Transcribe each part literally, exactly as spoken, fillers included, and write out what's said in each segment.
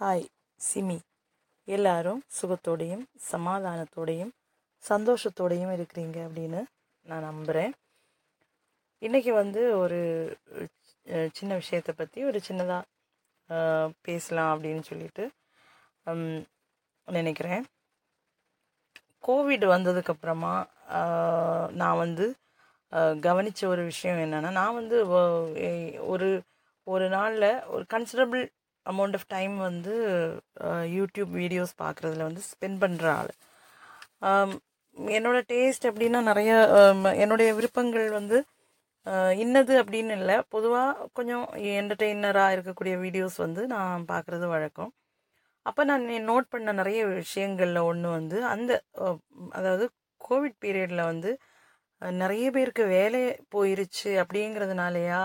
Hi SIMI, எல்லாரும் சுகத்தோடையும் சமாதானத்தோடையும் சந்தோஷத்தோடையும் இருக்கிறீங்க அப்படின்னு நான் நம்புகிறேன். இன்றைக்கி வந்து ஒரு சின்ன விஷயத்தை பற்றி ஒரு சின்னதாக பேசலாம் அப்படின்னு சொல்லிட்டு நினைக்கிறேன். கோவிட் வந்ததுக்கப்புறமா நான் வந்து கவனித்த ஒரு விஷயம் என்னென்னா, நான் வந்து ஒரு ஒரு நாளில் ஒரு கன்சிடரபிள் அமௌண்ட் ஆஃப் டைம் வந்து யூடியூப் வீடியோஸ் பார்க்குறதுல வந்து ஸ்பெண்ட் பண்ணுற ஆள். என்னோடய டேஸ்ட் அப்படின்னா நிறைய என்னுடைய விருப்பங்கள் வந்து இன்னது அப்படின்னு இல்லை, பொதுவாக கொஞ்சம் என்டர்டெய்னராக இருக்கக்கூடிய வீடியோஸ் வந்து நான் பார்க்குறது வழக்கம். அப்போ நான் நோட் பண்ண நிறைய விஷயங்களில் ஒன்று வந்து அந்த அதாவது கோவிட் பீரியடில் வந்து நிறைய பேருக்கு வேலை போயிருச்சு அப்படிங்கிறதுனாலையா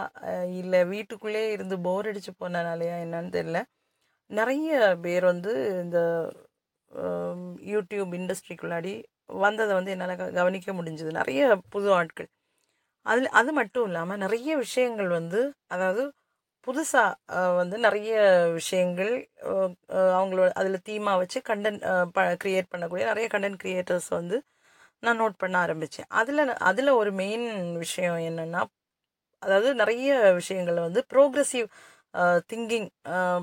இல்லை வீட்டுக்குள்ளே இருந்து போர் அடித்து போனனாலையா என்னன்னு தெரியல, நிறைய பேர் வந்து இந்த யூடியூப் இண்டஸ்ட்ரிக்குள்ளாடி வந்ததை வந்து என்னால் கவனிக்க முடிஞ்சது. நிறைய புது ஆட்கள், அதில் அது மட்டும் இல்லாமல் நிறைய விஷயங்கள் வந்து அதாவது புதுசாக வந்து நிறைய விஷயங்கள் அவங்களோட அதில் தீமா வச்சு கண்டென்ட் ப க்ரியேட் பண்ணக்கூடிய நிறைய கண்டென்ட் க்ரியேட்டர்ஸ் வந்து நான் நோட் பண்ண ஆரம்பித்தேன். அதில் அதில் ஒரு மெயின் விஷயம் என்னென்னா, அதாவது நிறைய விஷயங்களை வந்து ப்ரோக்ரெசிவ் திங்கிங்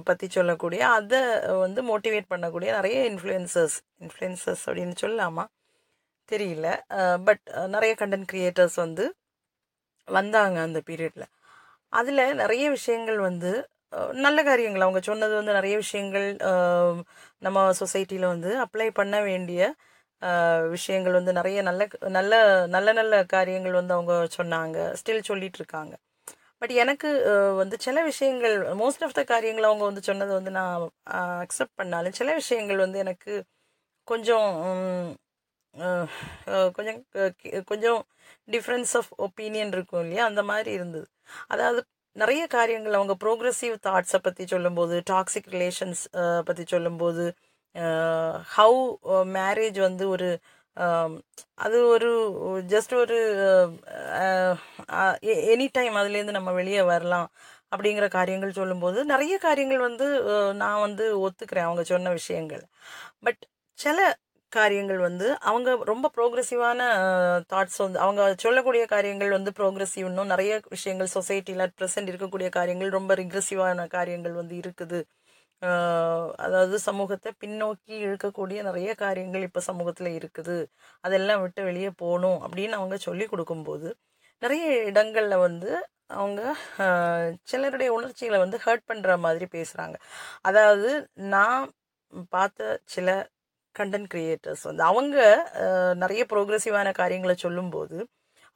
பற்றி சொல்லக்கூடிய அதை வந்து மோட்டிவேட் பண்ணக்கூடிய நிறைய இன்ஃப்ளூயன்சர்ஸ் இன்ஃப்ளூயன்சர்ஸ் அப்படின்னு சொல்லாமா தெரியல, பட் நிறைய கண்டென்ட் க்ரியேட்டர்ஸ் வந்து வந்தாங்க அந்த பீரியடில். அதில் நிறைய விஷயங்கள் வந்து நல்ல காரியங்கள் அவங்க சொன்னது வந்து நிறைய விஷயங்கள் நம்ம சொசைட்டியில் வந்து அப்ளை பண்ண வேண்டிய விஷயங்கள் வந்து நிறைய நல்ல நல்ல நல்ல நல்ல காரியங்கள் வந்து அவங்க சொன்னாங்க, ஸ்டில் சொல்லிகிட்டு இருக்காங்க. பட் எனக்கு வந்து சில விஷயங்கள் மோஸ்ட் ஆஃப் த காரியங்கள் அவங்க வந்து சொன்னது வந்து நான் அக்செப்ட் பண்ணாலும் சில விஷயங்கள் வந்து எனக்கு கொஞ்சம் கொஞ்சம் கொஞ்சம் டிஃப்ரென்ஸ் ஆஃப் ஒப்பீனியன் இருக்கும் இல்லையா, அந்த மாதிரி இருந்தது. அதாவது நிறைய காரியங்கள் அவங்க ப்ரோக்ரெசிவ் தாட்ஸை பற்றி சொல்லும்போது, டாக்ஸிக் ரிலேஷன்ஸ் பற்றி சொல்லும்போது, ஹவு மேரேஜ் வந்து ஒரு அது ஒரு ஜஸ்ட் ஒரு எனி டைம் அதுலேருந்து நம்ம வெளியே வரலாம் அப்படிங்கிற காரியங்கள் சொல்லும்போது நிறைய காரியங்கள் வந்து நான் வந்து ஒத்துக்கிறேன் அவங்க சொன்ன விஷயங்கள். பட் சில காரியங்கள் வந்து அவங்க ரொம்ப ப்ரோக்ரெசிவான தாட்ஸ் வந்து அவங்க சொல்லக்கூடிய காரியங்கள் வந்து ப்ரோக்ரெசிவ்னும் நிறைய விஷயங்கள் சொசைட்டியில் அட் ப்ரெசென்ட் இருக்கக்கூடிய காரியங்கள் ரொம்ப ரிக்ரெசிவான காரியங்கள் வந்து இருக்குது. அதாவது சமூகத்தை பின்னோக்கி இழுக்கக்கூடிய நிறைய காரியங்கள் இப்போ சமூகத்தில் இருக்குது, அதெல்லாம் விட்டு வெளியே போகணும் அப்படின்னு அவங்க சொல்லி கொடுக்கும்போது நிறைய இடங்களில் வந்து அவங்க சிலருடைய உணர்ச்சிகளை வந்து ஹர்ட் பண்ணுற மாதிரி பேசுகிறாங்க. அதாவது நான் பார்த்த சில கண்டென்ட் கிரியேட்டர்ஸ் வந்து அவங்க நிறைய ப்ரோக்ரெசிவான காரியங்களை சொல்லும்போது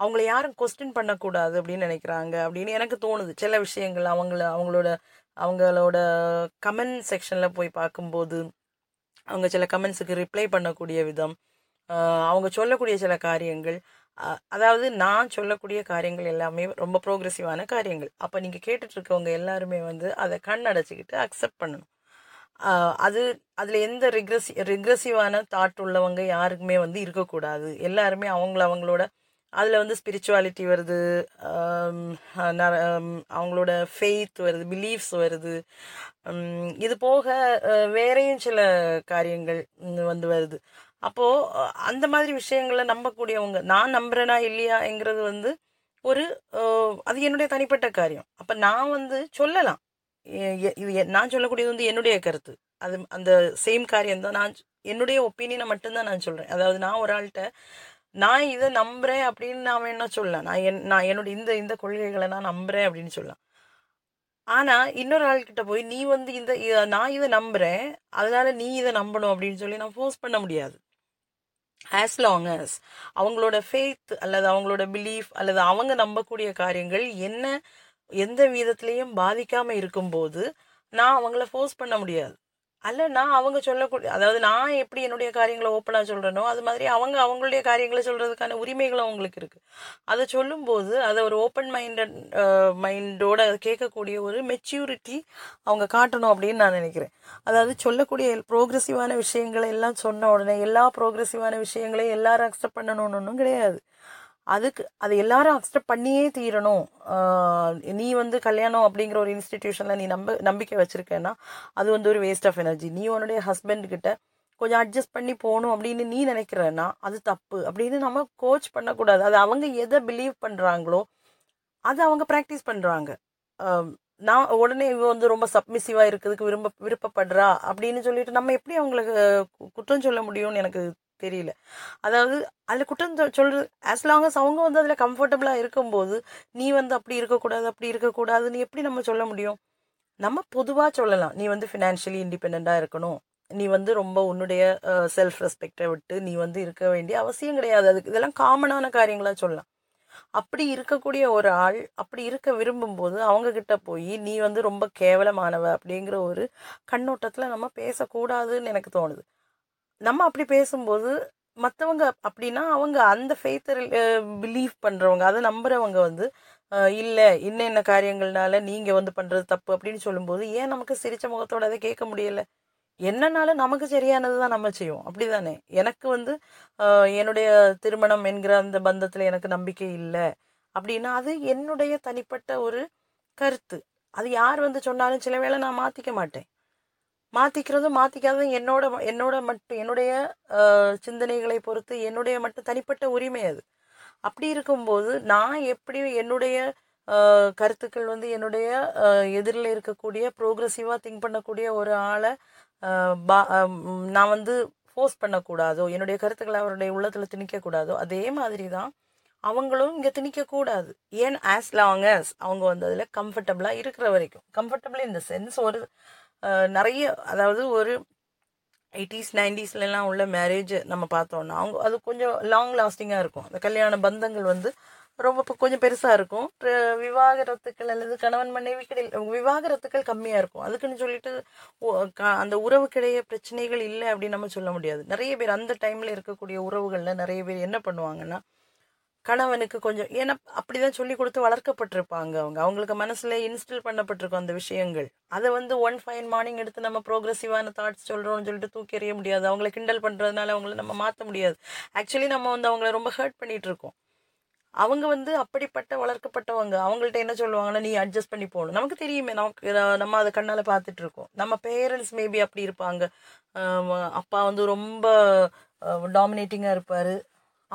அவங்கள யாரும் கொஸ்டின் பண்ணக்கூடாது அப்படின்னு நினைக்கிறாங்க அப்படின்னு எனக்கு தோணுது. சில விஷயங்கள் அவங்கள அவங்களோட அவங்களோட கமெண்ட் செக்ஷனில் போய் பார்க்கும்போது அவங்க சில கமெண்ட்ஸுக்கு ரிப்ளை பண்ணக்கூடிய விதம், அவங்க சொல்லக்கூடிய சில காரியங்கள், அதாவது நான் சொல்லக்கூடிய காரியங்கள் எல்லாமே ரொம்ப ப்ரோக்ரெசிவான காரியங்கள். அப்போ நீங்கள் கேட்டுட்ருக்கவங்க எல்லாருமே வந்து அதை கண் அடைச்சிக்கிட்டு அக்செப்ட் பண்ணணும். அது அதில் எந்த ரிக்ரெசி ரிக்ரெசிவான தாட் உள்ளவங்க யாருக்குமே வந்து இருக்கக்கூடாது. எல்லாருமே அவங்கள அவங்களோட அதில் வந்து ஸ்பிரிச்சுவாலிட்டி வருது, அவங்களோட ஃபெய்த் வருது, பிலீஃப்ஸ் வருது, இது போக வேறையும் சில காரியங்கள் வந்து வருது. அப்போது அந்த மாதிரி விஷயங்களை நம்பக்கூடியவங்க நான் நம்புகிறேனா இல்லையாங்கிறது வந்து ஒரு அது என்னுடைய தனிப்பட்ட காரியம். அப்போ நான் வந்து சொல்லலாம், இது நான் சொல்லக்கூடியது வந்து என்னுடைய கருத்து, அது அந்த சேம் காரியம் தான், நான் என்னுடைய ஒப்பீனியனை மட்டும்தான் நான் சொல்கிறேன். அதாவது நான் ஒரு ஆள்கிட்ட நான் இதை நம்புகிறேன் அப்படின்னு நான் வேணா சொல்லலாம், நான் என் நான் என்னோடய இந்த இந்த கொள்கைகளை நான் நம்புகிறேன் அப்படின்னு சொல்லலாம். ஆனால் இன்னொரு ஆள்கிட்ட போய் நீ வந்து இந்த நான் இதை நம்புகிறேன் அதனால் நீ இதை நம்பணும் அப்படின்னு சொல்லி நான் ஃபோர்ஸ் பண்ண முடியாது. ஆஸ் லாங் ஆஸ் அவங்களோட ஃபெய்த் அல்லது அவங்களோட பிலீஃப் அல்லது அவங்க நம்பக்கூடிய காரியங்கள் என்ன எந்த விதத்துலேயும் பாதிக்காமல் இருக்கும்போது நான் அவங்கள ஃபோர்ஸ் பண்ண முடியாது. அல்ல நான் அவங்க சொல்லக்கூடிய அதாவது நான் எப்படி என்னுடைய காரியங்களை ஓப்பனாக சொல்கிறேனோ அது மாதிரி அவங்க அவங்களுடைய காரியங்களை சொல்கிறதுக்கான உரிமைகளும் அவங்களுக்கு இருக்குது. அதை சொல்லும்போது அதை ஒரு ஓப்பன் மைண்டட் மைண்டோட கேட்கக்கூடிய ஒரு மெச்சூரிட்டி அவங்க காட்டணும் அப்படின்னு நான் நினைக்கிறேன். அதாவது சொல்லக்கூடிய ப்ரோக்ரெசிவான விஷயங்களை எல்லாம் சொன்ன உடனே எல்லா ப்ரோக்ரெசிவான விஷயங்களையும் எல்லாரும் அக்செப்ட் பண்ணணும்னு ஒன்றும் கிடையாது. அதுக்கு அது எல்லாரும் அக்செப்ட் பண்ணியே தீரணும். நீ வந்து கல்யாணம் அப்படிங்கிற ஒரு இன்ஸ்டிடியூஷனில் நீ நம்ப நம்பிக்கை வச்சுருக்கேன்னா அது வந்து ஒரு வேஸ்ட் ஆஃப் எனர்ஜி. நீ உன்னுடைய ஹஸ்பண்ட்கிட்ட கொஞ்சம் அட்ஜஸ்ட் பண்ணி போகணும் அப்படின்னு நீ நினைக்கிறன்னா அது தப்பு அப்படின்னு நம்ம கோச் பண்ணக்கூடாது. அது அவங்க எதை பிலீவ் பண்ணுறாங்களோ அது அவங்க ப்ராக்டிஸ் பண்ணுறாங்க. நான் உடனே இவ வந்து ரொம்ப சப்மிசிவாக இருக்கிறதுக்கு விரும்ப விருப்பப்படுறா அப்படின்னு சொல்லிட்டு நம்ம எப்படி அவங்களுக்கு குற்றம் சொல்ல முடியும்னு எனக்கு தெரியல. அதாவது அதில் குற்றம் சொல்கிறது ஆஸ் லாங் அஸ் அவங்க வந்து அதில் கம்ஃபர்டபுளாக இருக்கும்போது நீ வந்து அப்படி இருக்கக்கூடாது அப்படி இருக்கக்கூடாதுன்னு எப்படி நம்ம சொல்ல முடியும்? நம்ம பொதுவாக சொல்லலாம், நீ வந்து ஃபினான்ஷியலி இண்டிபெண்ட்டாக இருக்கணும், நீ வந்து ரொம்ப உன்னுடைய செல்ஃப் ரெஸ்பெக்டை விட்டு நீ வந்து இருக்க வேண்டிய அவசியம் கிடையாது, அதுக்கு இதெல்லாம் காமனான காரியங்களாக சொல்லலாம். அப்படி இருக்கக்கூடிய ஒரு ஆள் அப்படி இருக்க விரும்பும்போது அவங்கக்கிட்ட போய் நீ வந்து ரொம்ப கேவலமானவ அப்படிங்கிற ஒரு கண்ணோட்டத்தில் நம்ம பேசக்கூடாதுன்னு எனக்கு தோணுது. நம்ம அப்படி பேசும்போது மற்றவங்க அப்படின்னா அவங்க அந்த ஃபெய்த்தை பிலீவ் பண்ணுறவங்க, அதை நம்புகிறவங்க வந்து இல்லை இன்னென்ன காரியங்கள்னால நீங்கள் வந்து பண்ணுறது தப்பு அப்படின்னு சொல்லும்போது ஏன் நமக்கு சிரித்த முகத்தோடு அதை கேட்க முடியலை? என்னன்னாலும் நமக்கு சரியானது தான் நம்ம செய்வோம், அப்படி தானே? எனக்கு வந்து என்னுடைய திருமணம் என்கிற அந்த பந்தத்தில் எனக்கு நம்பிக்கை இல்லை அப்படின்னா அது என்னுடைய தனிப்பட்ட ஒரு கருத்து. அது யார் வந்து சொன்னாலும் சில வேளை நான் மாற்றிக்க மாட்டேன். மாற்றிக்கிறதும் மாற்றிக்காததும் என்னோட என்னோட மட்டும் என்னுடைய சிந்தனைகளை பொறுத்து என்னுடைய மட்டும் தனிப்பட்ட உரிமை அது. அப்படி இருக்கும்போது நான் எப்படி என்னுடைய கருத்துக்கள் வந்து என்னுடைய எதிரில் இருக்கக்கூடிய ப்ரோக்ரஸிவாக திங்க் பண்ணக்கூடிய ஒரு ஆளை பா நான் வந்து ஃபோர்ஸ் பண்ணக்கூடாதோ, என்னுடைய கருத்துக்களை அவருடைய உள்ளத்தில் திணிக்கக்கூடாதோ, அதே மாதிரி தான் அவங்களும் இங்கே திணிக்கக்கூடாது. ஏன் ஆஸ் லாங் ஆஸ் அவங்க வந்து அதில் கம்ஃபர்டபுளாக இருக்கிற வரைக்கும். கம்ஃபர்டபுள் இன் த சென்ஸ் ஒரு நிறைய, அதாவது ஒரு எயிட்டிஸ் நைன்டிஸ்லாம் உள்ள மேரேஜ் நம்ம பார்த்தோன்னா அவங்க அது கொஞ்சம் லாங் லாஸ்டிங்காக இருக்கும். அந்த கல்யாண பந்தங்கள் வந்து ரொம்ப கொஞ்சம் பெருசாக இருக்கும். விவாகரத்துக்கள் அல்லது கணவன் மனைவி கிடையாது, விவாகரத்துக்கள் கம்மியாக இருக்கும். அதுக்குன்னு சொல்லிட்டு அந்த உறவுக்கிடையே பிரச்சனைகள் இல்லை அப்படின்னு நம்ம சொல்ல முடியாது. நிறைய பேர் அந்த டைமில் இருக்கக்கூடிய உறவுகளில் நிறைய பேர் என்ன பண்ணுவாங்கன்னா கணவனுக்கு கொஞ்சம், ஏன்னா அப்படிதான் சொல்லி கொடுத்து வளர்க்கப்பட்டிருப்பாங்க அவங்க, அவங்களுக்கு மனசில் இன்ஸ்டில் பண்ணப்பட்டிருக்கும் அந்த விஷயங்கள். அதை வந்து ஒன் ஃபைன் மார்னிங் எடுத்து நம்ம ப்ரோக்ரஸிவான தாட்ஸ் சொல்கிறோம்னு சொல்லிட்டு தூக்கி எறிய முடியாது. அவங்களை கிண்டல் பண்ணுறதுனால அவங்கள நம்ம மாற்ற முடியாது. ஆக்சுவலி நம்ம வந்து அவங்கள ரொம்ப ஹர்ட் பண்ணிகிட்டு இருக்கோம். அவங்க வந்து அப்படிப்பட்ட வளர்க்கப்பட்டவங்க, அவங்கள்ட்ட என்ன சொல்லுவாங்கன்னா நீ அட்ஜஸ்ட் பண்ணி போகணும். நமக்கு தெரியுமே, நமக்கு நம்ம அதை கண்ணால் பார்த்துட்டு இருக்கோம். நம்ம பேரண்ட்ஸ் மேபி அப்படி இருப்பாங்க. அப்பா வந்து ரொம்ப டாமினேட்டிங்காக இருப்பார்,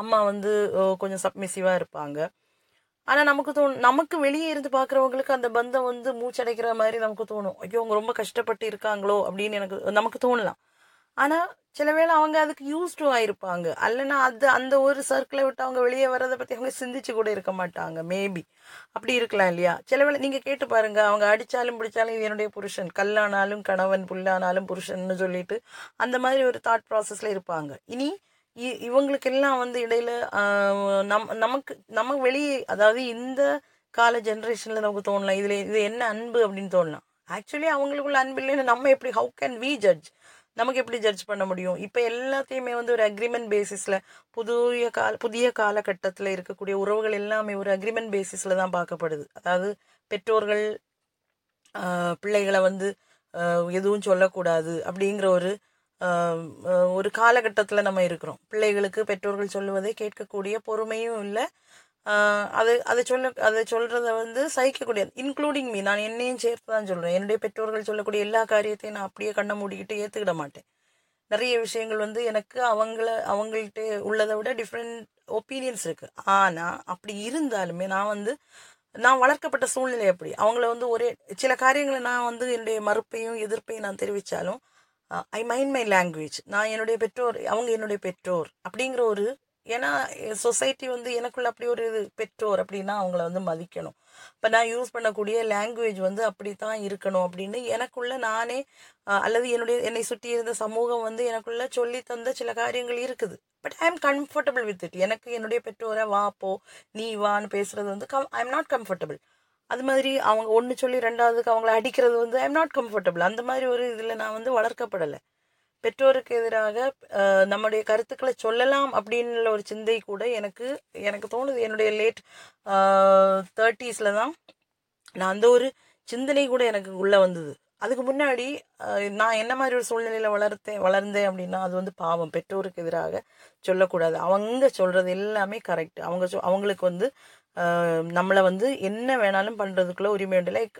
அம்மா வந்து கொஞ்சம் சப்மிசிவாக இருப்பாங்க. ஆனால் நமக்கு தோணும், நமக்கு வெளியே இருந்து பார்க்குறவங்களுக்கு அந்த பந்தம் வந்து மூச்சடைக்கிற மாதிரி நமக்கு தோணும். ஐயோ அவங்க ரொம்ப கஷ்டப்பட்டு இருக்காங்களோ அப்படின்னு எனக்கு நமக்கு தோணலாம். ஆனால் சில வேளை அவங்க அதுக்கு யூஸ்டு ஆகிருப்பாங்க, அல்லைன்னா அது அந்த ஒரு சர்க்கிளை விட்டு அவங்க வெளியே வர்றதை பற்றி அவங்க சிந்திச்சு கூட இருக்க மாட்டாங்க. மேபி அப்படி இருக்கலாம் இல்லையா? சில வேளை நீங்கள் கேட்டு பாருங்கள், அவங்க அடித்தாலும் பிடிச்சாலும் இது என்னுடைய புருஷன், கல்லானாலும் கணவன் புல்லானாலும் புருஷன்னு சொல்லிட்டு அந்த மாதிரி ஒரு தாட் ப்ராசஸில் இருப்பாங்க. இனி இவங்களுக்கெல்லாம் வந்து இடையில் நம் நமக்கு நம்ம வெளியே, அதாவது இந்த கால ஜென்ரேஷனில் நமக்கு தோணலாம் இதில் இது என்ன அன்பு அப்படின்னு தோணலாம். ஆக்சுவலி அவங்களுக்குள்ள அன்பு இல்லைன்னு நம்ம எப்படி, ஹவு கேன் வி ஜட்ஜ்? நமக்கு எப்படி ஜட்ஜ் பண்ண முடியும்? இப்போ எல்லாத்தையுமே வந்து ஒரு அக்ரிமெண்ட் பேசிஸில் புதிய கால புதிய காலகட்டத்தில் இருக்கக்கூடிய உறவுகள் எல்லாமே ஒரு அக்ரிமெண்ட் பேசிஸில் தான் பார்க்கப்படுது. அதாவது பெற்றோர்கள் பிள்ளைகளை வந்து எதுவும் சொல்லக்கூடாது அப்படிங்கிற ஒரு ஒரு காலகட்டத்தில் நம்ம இருக்கிறோம். பிள்ளைகளுக்கு பெற்றோர்கள் சொல்லுவதை கேட்கக்கூடிய பொறுமையும் இல்லை. அது அதை சொல்ல அதை சொல்கிறத வந்து சகிக்கக்கூடியது. இன்க்ளூடிங் மீ, நான் என்னையும் சேர்த்து தான் சொல்கிறேன். என்னுடைய பெற்றோர்கள் சொல்லக்கூடிய எல்லா காரியத்தையும் நான் அப்படியே கண்ணை மூடிக்கிட்டு ஏற்றுக்கிட மாட்டேன். நிறைய விஷயங்கள் வந்து எனக்கு அவங்கள அவங்கள்ட்ட உள்ளதை விட டிஃப்ரெண்ட் ஒப்பீனியன்ஸ் இருக்குது. ஆனால் அப்படி இருந்தாலுமே நான் வந்து நான் வளர்க்கப்பட்ட சூழ்நிலை அப்படி அவங்கள வந்து ஒரே சில காரியங்களை நான் வந்து என்னுடைய மறுப்பையும் எதிர்ப்பையும் நான் தெரிவித்தாலும் ஐ மைண்ட் மை லாங்குவேஜ். நான் என்னுடைய பெற்றோர், அவங்க என்னுடைய பெற்றோர் அப்படிங்கிற ஒரு, ஏன்னா சொசைட்டி வந்து எனக்குள்ள அப்படி ஒரு இது பெற்றோர் அப்படின்னா அவங்கள வந்து மதிக்கணும். இப்போ நான் யூஸ் பண்ணக்கூடிய லாங்குவேஜ் வந்து அப்படி தான் இருக்கணும் அப்படின்னு எனக்குள்ள நானே அல்லது என்னுடைய என்னை சுற்றி இருந்த சமூகம் வந்து எனக்குள்ள சொல்லி தந்த சில காரியங்கள் இருக்குது. But I am comfortable with it. எனக்கு என்னுடைய பெற்றோரை வா போ நீ வான்னு பேசுறது வந்து come I am not comfortable. அது மாதிரி அவங்க ஒன்று சொல்லி ரெண்டாவதுக்கு அவங்கள அடிக்கிறது வந்து ஐ எம் நாட் கம்ஃபர்டபுள். அந்த மாதிரி ஒரு இதில் நான் வந்து வளர்க்கப்படலை. பெற்றோருக்கு எதிராக நம்முடைய கருத்துக்களை சொல்லலாம் அப்படின்னுள்ள ஒரு சிந்தை கூட எனக்கு எனக்கு தோணுது. என்னுடைய லேட் தேர்ட்டீஸில் தான் நான் அந்த ஒரு சிந்தனை கூட எனக்கு உள்ளே வந்தது. அதுக்கு முன்னாடி நான் என்ன மாதிரி ஒரு சூழ்நிலையில் வளர்த்தேன் வளர்ந்தேன் அப்படின்னா அது வந்து பாவம், பெற்றோருக்கு எதிராக சொல்லக்கூடாது. அவங்க சொல்கிறது எல்லாமே கரெக்ட். அவங்க சொ அவங்களுக்கு வந்து நம்மளை வந்து என்ன வேணாலும் பண்ணுறதுக்குள்ள உரிமை உண்டு. லைக்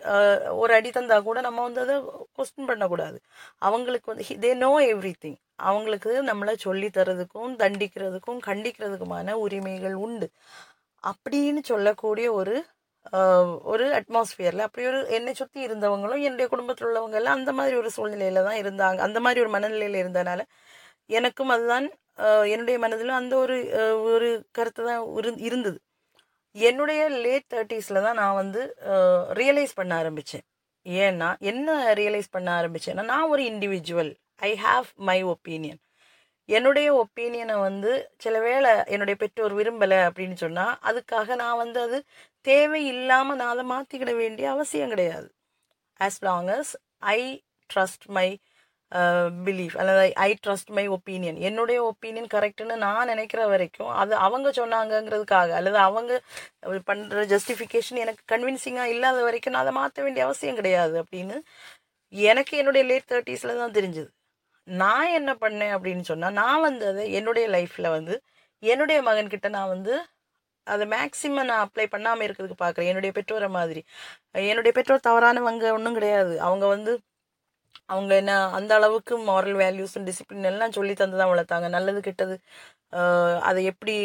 ஒரு அடி தந்தா கூட நம்ம வந்து அதை கொஸ்டின் பண்ணக்கூடாது. அவங்களுக்கு வந்து தே நோ எவ்ரி திங். அவங்களுக்கு நம்மளை சொல்லி தரதுக்கும் தண்டிக்கிறதுக்கும் கண்டிக்கிறதுக்குமான உரிமைகள் உண்டு. அப்படின்னு சொல்லக்கூடிய ஒரு ஒரு அட்மாஸ்பியரில் அப்படி ஒரு என்னை சுற்றி இருந்தவங்களும் என்னுடைய குடும்பத்தில் உள்ளவங்க எல்லாம் அந்த மாதிரி ஒரு சூழ்நிலையில் தான் இருந்தாங்க. அந்த மாதிரி ஒரு மனநிலையில் இருந்தனால எனக்கும் அதுதான் என்னுடைய மனதிலும் அந்த ஒரு ஒரு கருத்து தான் இருந்தது. என்னுடைய லேட் தேர்ட்டிஸில் தான் நான் வந்து ரியலைஸ் பண்ண ஆரம்பித்தேன். ஏன்னா என்ன ரியலைஸ் பண்ண ஆரம்பித்தேன்னா, நான் ஒரு individual, I have my opinion. என்னுடைய ஒப்பீனியனை வந்து சில வேளை என்னுடைய பெற்றோர் விரும்பலை அப்படின்னு சொன்னால் அதுக்காக நான் வந்து அது தேவை இல்லாமல் நான் அதை மாற்றிக்கிட வேண்டிய அவசியம் கிடையாது. As long as I trust my belief அல்லது ஐ ட்ரஸ்ட் மை ஒப்பீனியன், என்னுடைய ஒப்பீனியன் கரெக்டுன்னு நான் நினைக்கிற வரைக்கும் அது அவங்க சொன்னாங்கங்கிறதுக்காக அல்லது அவங்க பண்ணுற ஜஸ்டிஃபிகேஷன் எனக்கு கன்வின்சிங்காக இல்லாத வரைக்கும் நான் அதை மாற்ற வேண்டிய அவசியம் கிடையாது அப்படின்னு எனக்கு என்னுடைய லேட் தேர்ட்டிஸில் தான் தெரிஞ்சுது. நான் என்ன பண்ணேன் அப்படின்னு சொன்னால், நான் வந்து அதை என்னுடைய லைஃப்பில் வந்து என்னுடைய மகன்கிட்ட நான் வந்து அதை மேக்ஸிமம் நான் அப்ளை பண்ணாமல் இருக்கிறதுக்கு பார்க்குறேன். என்னுடைய பெற்றோரை மாதிரி என்னுடைய பெற்றோர் தவறானவங்க ஒன்றும் கிடையாது. அவங்க வந்து அவங்க என்ன அந்த அளவுக்கு மாரல் வேல்யூஸும் டிசிப்ளின் எல்லாம் சொல்லி தந்து தான் வளர்த்தாங்க. நல்லது கெட்டது அதை எப்படி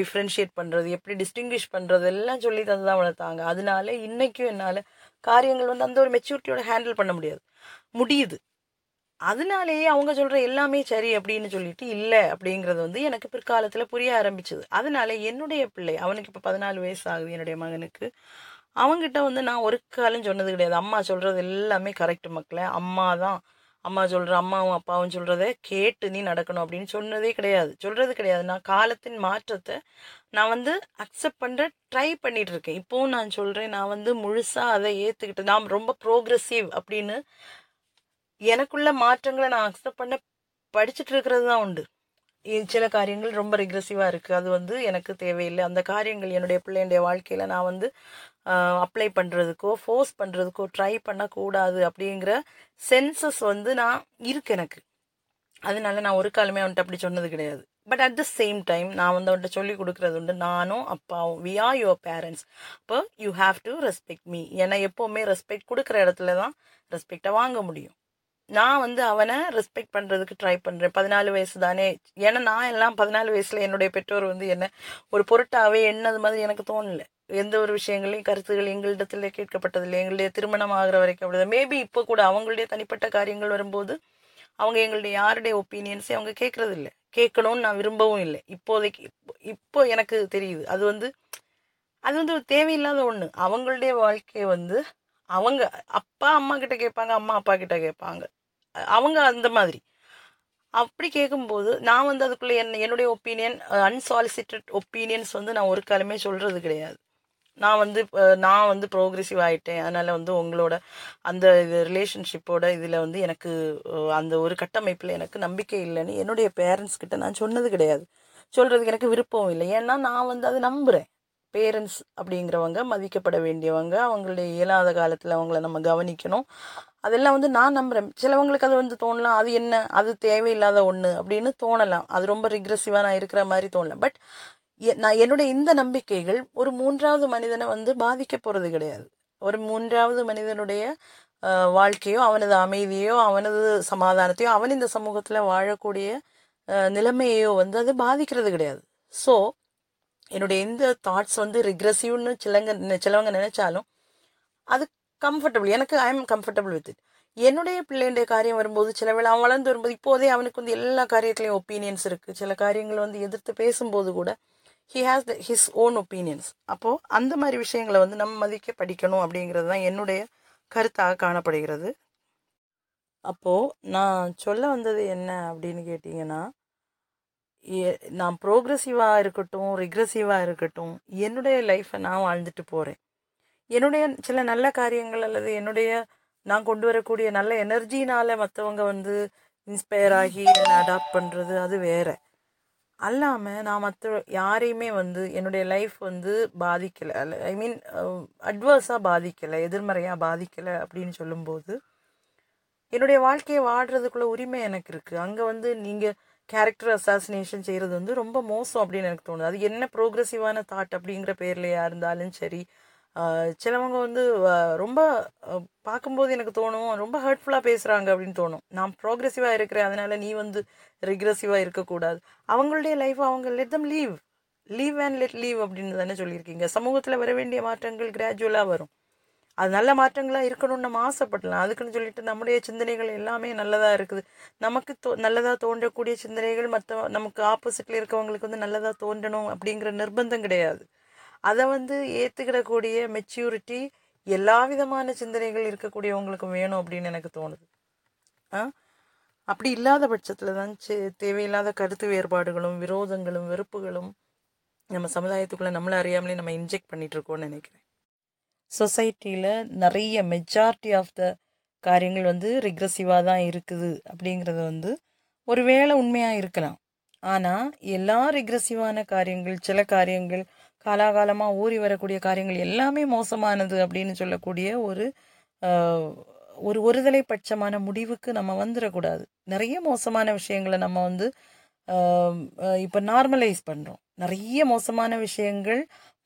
டிஃப்ரென்ஷியேட் பண்ணுறது, எப்படி டிஸ்டிங்விஷ் பண்ணுறது எல்லாம் சொல்லி தந்து தான் வளர்த்தாங்க. அதனால இன்றைக்கும் என்னால் காரியங்கள் வந்து அந்த ஒரு மெச்சூரிட்டியோட ஹேண்டில் பண்ண முடியாது முடியுது. அதனாலேயே அவங்க சொல்கிற எல்லாமே சரி அப்படின்னு சொல்லிட்டு இல்லை அப்படிங்கிறது வந்து எனக்கு பிற்காலத்தில் புரிய ஆரம்பிச்சது. அதனால என்னுடைய பிள்ளை, அவனுக்கு இப்போ பதினாலு வயசு ஆகுது, என்னுடைய மகனுக்கு, அவங்ககிட்ட வந்து நான் ஒரு காலம் சொன்னது கிடையாது. அம்மா சொல்கிறது எல்லாமே கரெக்ட் மக்களை, அம்மா தான் அம்மா சொல்கிற அம்மாவும் அப்பாவும் சொல்கிறத கேட்டு நீ நடக்கணும் அப்படின்னு சொன்னதே கிடையாது சொல்கிறது கிடையாது நான் காலத்தின் மாற்றத்தை நான் வந்து அக்செப்ட் பண்ணுற ட்ரை பண்ணிகிட்டு இருக்கேன். இப்போவும் நான் சொல்கிறேன், நான் வந்து முழுசாக அதை ஏற்றுக்கிட்டு நான் ரொம்ப ப்ரோக்ரெசிவ் அப்படின்னு எனக்குள்ள மாற்றங்களை நான் அக்செப்ட் பண்ண படிச்சுட்டு இருக்கிறது தான் உண்டு. சில காரியங்கள் ரொம்ப ரிக்ரெசிவாக இருக்குது, அது வந்து எனக்கு தேவையில்லை. அந்த காரியங்கள் என்னுடைய பிள்ளையுடைய வாழ்க்கையில் நான் வந்து அப்ளை பண்ணுறதுக்கோ ஃபோர்ஸ் பண்ணுறதுக்கோ ட்ரை பண்ணக்கூடாது அப்படிங்கிற சென்சஸ் வந்து நான் இருக்கு எனக்கு. அதனால நான் ஒரு காலமே அவன்கிட்ட அப்படி சொன்னது கிடையாது. But at the same time நான் வந்து அவன்கிட்ட சொல்லி கொடுக்குறது உண்டு, நானும் அப்பாவும் வி ஆர் யுவர் பேரண்ட்ஸ், அப்போ you have to respect me. ஏன்னா எப்போவுமே ரெஸ்பெக்ட் கொடுக்குற இடத்துல தான் ரெஸ்பெக்டை வாங்க முடியும். நான் வந்து அவனை ரெஸ்பெக்ட் பண்ணுறதுக்கு ட்ரை பண்ணுறேன். பதினாலு வயசு தானே, ஏன்னா நான் எல்லாம் பதினாலு வயசில் என்னுடைய பெற்றோர் வந்து என்ன ஒரு பொருட்டாகவே என்னது மாதிரி எனக்கு தோணலை. எந்த ஒரு விஷயங்களையும் கருத்துகள் எங்களிடத்துல கேட்கப்பட்டதில்லை. எங்களுடைய திருமணம் ஆகிற வரைக்கும் அப்படிதான். மேபி இப்போ கூட அவங்களுடைய தனிப்பட்ட காரியங்கள் வரும்போது அவங்க எங்களுடைய யாருடைய ஒப்பீனியன்ஸே அவங்க கேட்குறதில்ல, கேட்கணும்னு நான் விரும்பவும் இல்லை. இப்போதைக்கு இப்போ எனக்கு தெரியுது அது வந்து அது வந்து தேவையில்லாத ஒன்று. அவங்களுடைய வாழ்க்கையை வந்து அவங்க அப்பா அம்மா கிட்ட கேட்பாங்க, அம்மா அப்பா கிட்ட கேட்பாங்க, அவங்க அந்த மாதிரி அப்படி கேட்கும்போது நான் வந்து அதுக்குள்ளே என் என்னுடைய ஒப்பீனியன் அன்சாலிசிட்டட் ஒப்பீனியன்ஸ் வந்து நான் ஒரு காலமே சொல்கிறது கிடையாது. நான் வந்து நான் வந்து ப்ரோக்ரெசிவ் ஆகிட்டேன், அதனால் வந்து உங்களோட அந்த இது ரிலேஷன்ஷிப்போட இதில் வந்து எனக்கு அந்த ஒரு கட்டமைப்பில் எனக்கு நம்பிக்கை இல்லைன்னு என்னுடைய பேரண்ட்ஸ்கிட்ட நான் சொன்னது கிடையாது. சொல்கிறதுக்கு எனக்கு விருப்பம் இல்லை. ஏன்னா நான் வந்து அதை நம்புகிறேன். பேரண்ட்ஸ் அப்படிங்கிறவங்க மதிக்கப்பட வேண்டியவங்க, அவங்களுடைய இயலாத காலத்தில் அவங்கள நம்ம கவனிக்கணும், அதெல்லாம் வந்து நான் நம்புகிறேன். சிலவங்களுக்கு அது வந்து தோணலாம், அது என்ன அது தேவையில்லாத ஒன்று அப்படின்னு தோணலாம், அது ரொம்ப ரிக்ரெசிவாக நான் இருக்கிற மாதிரி தோணலாம். பட் நான் என்னுடைய இந்த நம்பிக்கைகள் ஒரு மூன்றாவது மனிதனை வந்து பாதிக்க போகிறது கிடையாது. ஒரு மூன்றாவது மனிதனுடைய வாழ்க்கையோ அவனது அமைதியோ அவனது சமாதானத்தையோ அவன் இந்த சமூகத்தில் வாழக்கூடிய நிலைமையோ வந்து அது பாதிக்கிறது கிடையாது. ஸோ என்னுடைய இந்த தாட்ஸ் வந்து ரிக்ரெசிவ்னு சிலங்க சிலவங்க நினைச்சாலும் அது கம்ஃபர்டபுள் எனக்கு. I am comfortable with it. என்னுடைய பிள்ளையுடைய காரியம் வரும்போது சில வேளை அவன் வளர்ந்து வரும்போது இப்போதே அவனுக்கு வந்து எல்லா காரியத்துலேயும் ஒப்பீனியன்ஸ் இருக்குது. சில காரியங்களை வந்து எதிர்த்து பேசும்போது கூட he has the his own opinions. அப்போது அந்த மாதிரி விஷயங்களை வந்து நம்ம மதிக்க படிக்கணும் அப்படிங்கிறது தான் என்னுடைய கருத்தாக காணப்படுகிறது. அப்போது நான் சொல்ல வந்தது என்ன அப்படின்னு கேட்டிங்கன்னா, நான் ப்ரோக்ரெசிவாக இருக்கட்டும் ரிக்ரெசிவாக இருக்கட்டும் என்னுடைய லைஃப்பை நான் வாழ்ந்துட்டு போகிறேன். என்னுடைய சில நல்ல காரியங்கள் அல்லது என்னுடைய நான் கொண்டு வரக்கூடிய நல்ல எனர்ஜினால் மற்றவங்க வந்து இன்ஸ்பயர் ஆகி என்னை அடாப்ட் பண்ணுறது அது வேறு. அல்லாமல் நான் மற்ற யாரையுமே வந்து என்னுடைய லைஃப் வந்து பாதிக்கலை, ஐ மீன் அட்வர்ஸாக பாதிக்கலை, எதிர்மறையாக பாதிக்கலை அப்படின்னு சொல்லும்போது என்னுடைய வாழ்க்கையை வாடுறதுக்குள்ள உரிமை எனக்கு இருக்குது. அங்கே வந்து நீங்கள் கேரக்டர் அசாசினேஷன் செய்கிறது வந்து ரொம்ப மோசம் அப்படின்னு எனக்கு தோணுது. அது என்ன ப்ரோக்ரெசிவான தாட் அப்படிங்கிற பேர்லையா இருந்தாலும் சரி, சிலவங்க வந்து ரொம்ப பார்க்கும்போது எனக்கு தோணும் ரொம்ப ஹர்ட்ஃபுல்லாக பேசுகிறாங்க அப்படின்னு தோணும். நான் ப்ரோக்ரெசிவாக இருக்கிறேன், அதனால் நீ வந்து ரிக்ரெசிவாக இருக்கக்கூடாது. அவங்களுடைய லைஃப் அவங்க let them leave leave and let leave அப்படின்னு தானே சொல்லியிருக்கீங்க. சமூகத்தில் வர வேண்டிய மாற்றங்கள் கிராஜுவலாக வரும், அது நல்ல மாற்றங்களாக இருக்கணும்னு நம்ம ஆசைப்படலாம். அதுக்குன்னு சொல்லிட்டு நம்முடைய சிந்தனைகள் எல்லாமே நல்லதாக இருக்குது, நமக்கு தோ நல்லதாக தோன்றக்கூடிய சிந்தனைகள் மற்ற நமக்கு ஆப்போசிட்டில் இருக்கவங்களுக்கு வந்து நல்லதாக தோன்றணும் அப்படிங்கிற நிர்பந்தம் கிடையாது. அதை வந்து ஏற்றுக்கிடக்கூடிய மெச்சூரிட்டி எல்லா விதமான சிந்தனைகள் இருக்கக்கூடியவங்களுக்கு வேணும் அப்படின்னு எனக்கு தோணுது. ஆ அப்படி இல்லாத பட்சத்தில் தான் சே தேவையில்லாத கருத்து வேறுபாடுகளும் விரோதங்களும் வெறுப்புகளும் நம்ம சமுதாயத்துக்குள்ளே நம்மளை அறியாமலே நம்ம இன்ஜெக்ட் பண்ணிகிட்ருக்கோன்னு நினைக்கிறேன். சொசைட்டியில் நிறைய மெஜாரிட்டி ஆஃப் த காரியங்கள் வந்து ரிக்ரெசிவாக தான் இருக்குது அப்படிங்கிறது வந்து ஒரு வேளை உண்மையாக இருக்கலாம். ஆனால் எல்லா ரிக்ரெசிவான காரியங்கள், சில காரியங்கள் காலாகாலமாக ஊறி வரக்கூடிய காரியங்கள் எல்லாமே மோசமானது அப்படின்னு சொல்லக்கூடிய ஒரு ஒரு ஒருதலை பட்சமான முடிவுக்கு நம்ம வந்துடக்கூடாது. நிறைய மோசமான விஷயங்களை நம்ம வந்து இப்போ நார்மலைஸ் பண்ணுறோம். நிறைய மோசமான விஷயங்கள்